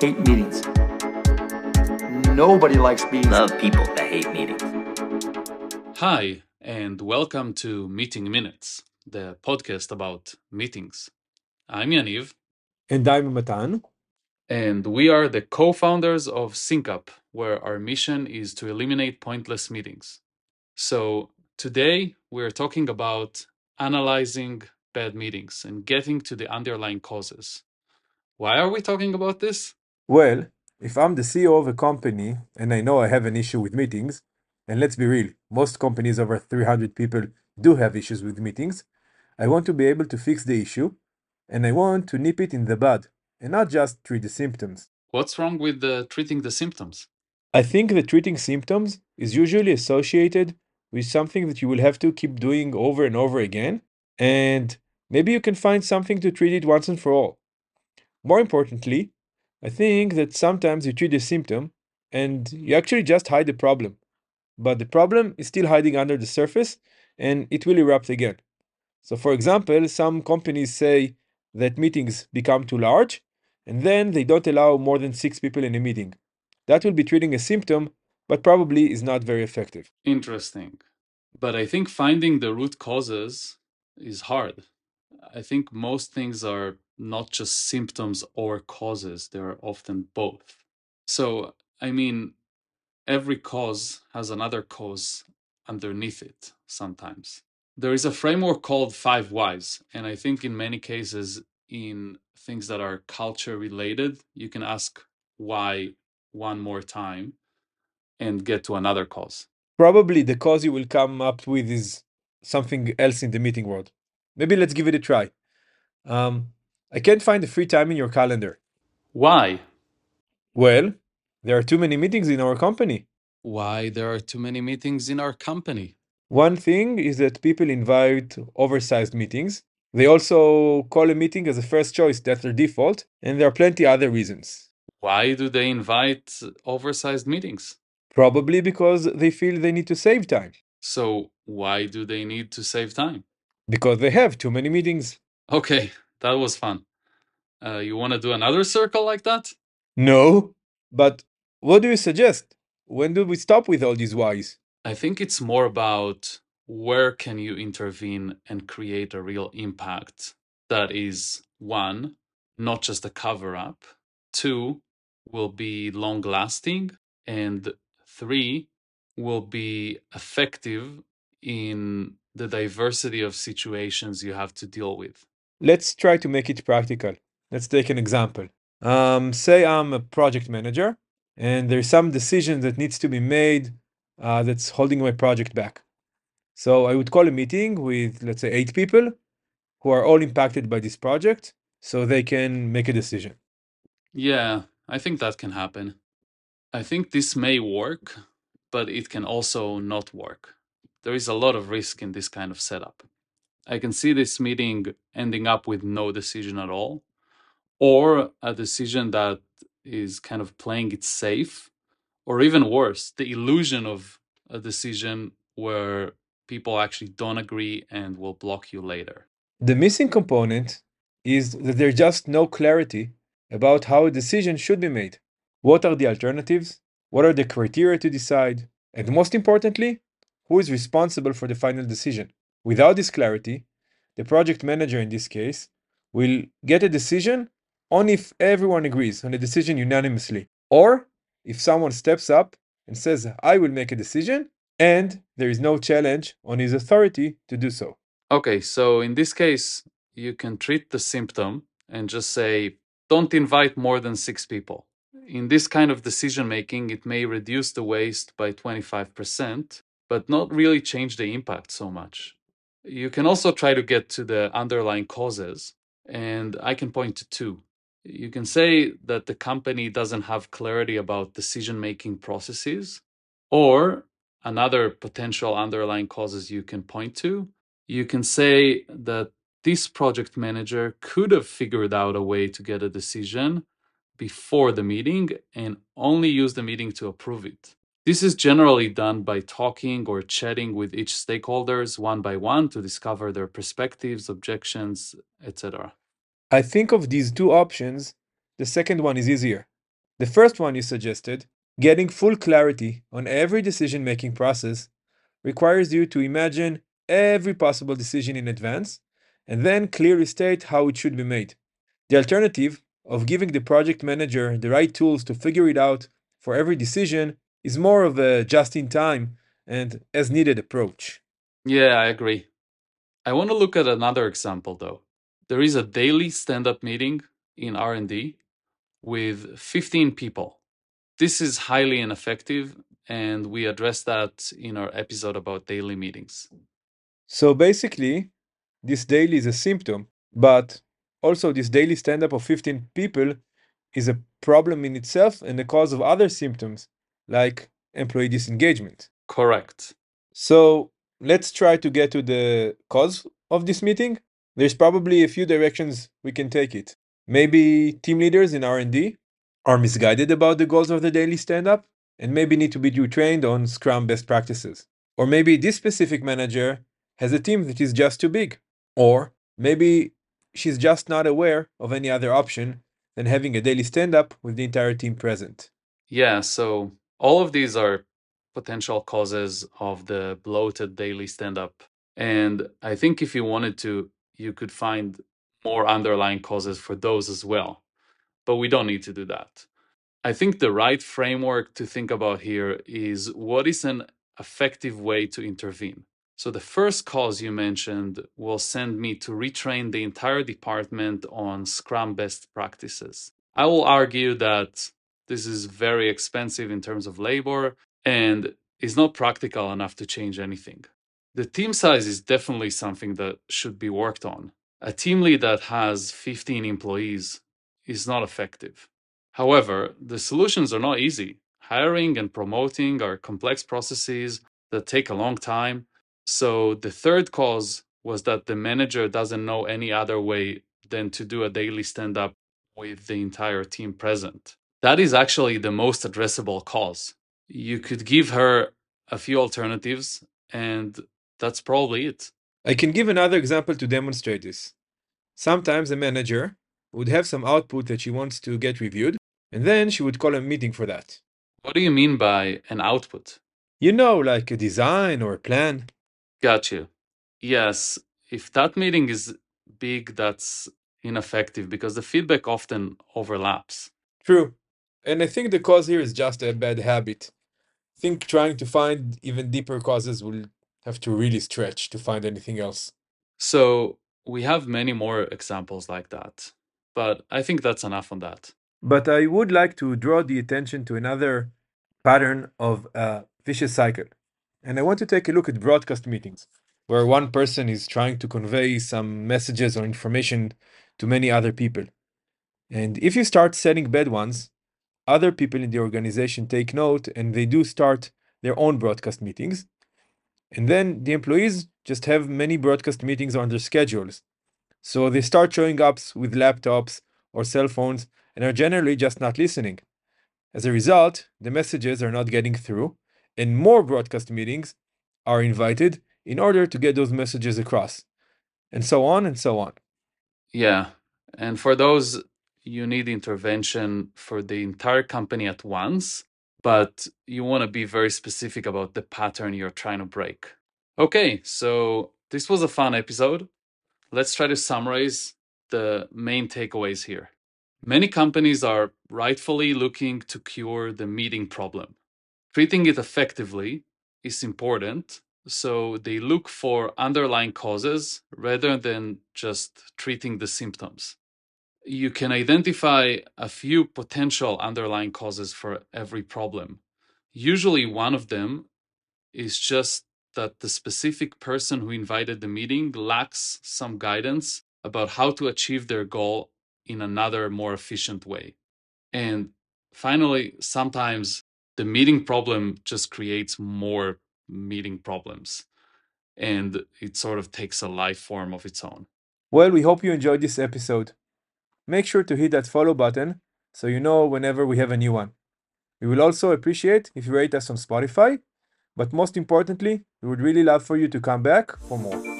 hate meetings. Nobody likes meetings. Love people that hate meetings. Hi, and welcome to Meeting Minutes, the podcast about meetings. I'm Yaniv. And I'm Matan. And we are the co-founders of SyncUp, where our mission is to eliminate pointless meetings. So today we're talking about analyzing bad meetings and getting to the underlying causes. Why are we talking about this? Well, if I'm the CEO of a company and I know I have an issue with meetings, and let's be real, most companies over 300 people do have issues with meetings, I want to be able to fix the issue, and I want to nip it in the bud and not just treat the symptoms. What's wrong with treating the symptoms? I think that treating symptoms is usually associated with something that you will have to keep doing over and over again, and maybe you can find something to treat it once and for all. More importantly, I think that sometimes you treat a symptom and you actually just hide the problem, but the problem is still hiding under the surface and it will erupt again. So for example, some companies say that meetings become too large, and then they don't allow more than 6 people in a meeting. That will be treating a symptom, but probably is not very effective. Interesting. But I think finding the root causes is hard. I think most things are not just symptoms or causes. They are often both. So, I mean, every cause has another cause underneath it sometimes. There is a framework called 5 Whys, and I think in many cases, in things that are culture-related, you can ask why one more time and get to another cause. Probably the cause you will come up with is something else in the meeting world. Maybe let's give it a try. I can't find the free time in your calendar. Why? Well, there are too many meetings in our company. Why there are too many meetings in our company? One thing is that people invite oversized meetings. They also call a meeting as a first choice. That's their default. And there are plenty other reasons. Why do they invite oversized meetings? Probably because they feel they need to save time. So why do they need to save time? Because they have too many meetings. Okay, that was fun. You want to do another circle like that? No, but what do you suggest? When do we stop with all these whys? I think it's more about where can you intervene and create a real impact that is, one, not just a cover-up, two, will be long-lasting, and three, will be effective in the diversity of situations you have to deal with. Let's try to make it practical. Let's take an example. Say I'm a project manager, and there's some decision that needs to be made that's holding my project back. So I would call a meeting with, let's say, 8 people who are all impacted by this project so they can make a decision. Yeah, I think that can happen. I think this may work, but it can also not work. There is a lot of risk in this kind of setup. I can see this meeting ending up with no decision at all, or a decision that is kind of playing it safe. Or even worse, the illusion of a decision where people actually don't agree and will block you later. The missing component is that there's just no clarity about how a decision should be made. What are the alternatives? What are the criteria to decide? And most importantly, who is responsible for the final decision? Without this clarity, the project manager in this case will get a decision only if everyone agrees on a decision unanimously, or if someone steps up and says, I will make a decision, and there is no challenge on his authority to do so. Okay, so in this case, you can treat the symptom and just say, don't invite more than 6 people. In this kind of decision-making, it may reduce the waste by 25%, but not really change the impact so much. You can also try to get to the underlying causes, and I can point to 2. You can say that the company doesn't have clarity about decision-making processes, or another potential underlying causes you can point to. You can say that this project manager could have figured out a way to get a decision before the meeting and only use the meeting to approve it. This is generally done by talking or chatting with each stakeholders one by one to discover their perspectives, objections, etc. I think of these 2 options, the second one is easier. The first one you suggested, getting full clarity on every decision-making process, requires you to imagine every possible decision in advance and then clearly state how it should be made. The alternative of giving the project manager the right tools to figure it out for every decision is more of a just-in-time and as-needed approach. Yeah, I agree. I want to look at another example, though. There is a daily stand-up meeting in R&D with 15 people. This is highly ineffective, and we address that in our episode about daily meetings. So basically, this daily is a symptom, but also this daily stand-up of 15 people is a problem in itself and the cause of other symptoms, like employee disengagement. Correct. So let's try to get to the cause of this meeting. There's probably a few directions we can take it. Maybe team leaders in R&D are misguided about the goals of the daily stand-up and maybe need to be retrained on Scrum best practices. Or maybe this specific manager has a team that is just too big. Or maybe she's just not aware of any other option than having a daily stand-up with the entire team present. Yeah, so all of these are potential causes of the bloated daily stand-up. And I think if you wanted to, you could find more underlying causes for those as well. But we don't need to do that. I think the right framework to think about here is what is an effective way to intervene. So the first cause you mentioned will send me to retrain the entire department on Scrum best practices. I will argue that this is very expensive in terms of labor and is not practical enough to change anything. The team size is definitely something that should be worked on. A team lead that has 15 employees is not effective. However, the solutions are not easy. Hiring and promoting are complex processes that take a long time. So the third cause was that the manager doesn't know any other way than to do a daily stand-up with the entire team present. That is actually the most addressable cause. You could give her a few alternatives, and that's probably it. I can give another example to demonstrate this. Sometimes a manager would have some output that she wants to get reviewed, and then she would call a meeting for that. What do you mean by an output? You know, like a design or a plan. Got you. Yes, if that meeting is big, that's ineffective because the feedback often overlaps. True. And I think the cause here is just a bad habit. I think trying to find even deeper causes will have to really stretch to find anything else. So we have many more examples like that, but I think that's enough on that. But I would like to draw the attention to another pattern of a vicious cycle. And I want to take a look at broadcast meetings, where one person is trying to convey some messages or information to many other people. And if you start setting bad ones, other people in the organization take note and they do start their own broadcast meetings. And then the employees just have many broadcast meetings on their schedules. So they start showing up with laptops or cell phones and are generally just not listening. As a result, the messages are not getting through, and more broadcast meetings are invited in order to get those messages across, and so on and so on. Yeah, and for those, you need intervention for the entire company at once, but you want to be very specific about the pattern you're trying to break. Okay, so this was a fun episode. Let's try to summarize the main takeaways here. Many companies are rightfully looking to cure the meeting problem. Treating it effectively is important, so they look for underlying causes rather than just treating the symptoms. You can identify a few potential underlying causes for every problem. Usually one of them is just that the specific person who invited the meeting lacks some guidance about how to achieve their goal in another, more efficient way. And finally, sometimes the meeting problem just creates more meeting problems, and it sort of takes a life form of its own. Well, we hope you enjoyed this episode. Make sure to hit that follow button so you know whenever we have a new one. We will also appreciate if you rate us on Spotify, but most importantly, we would really love for you to come back for more.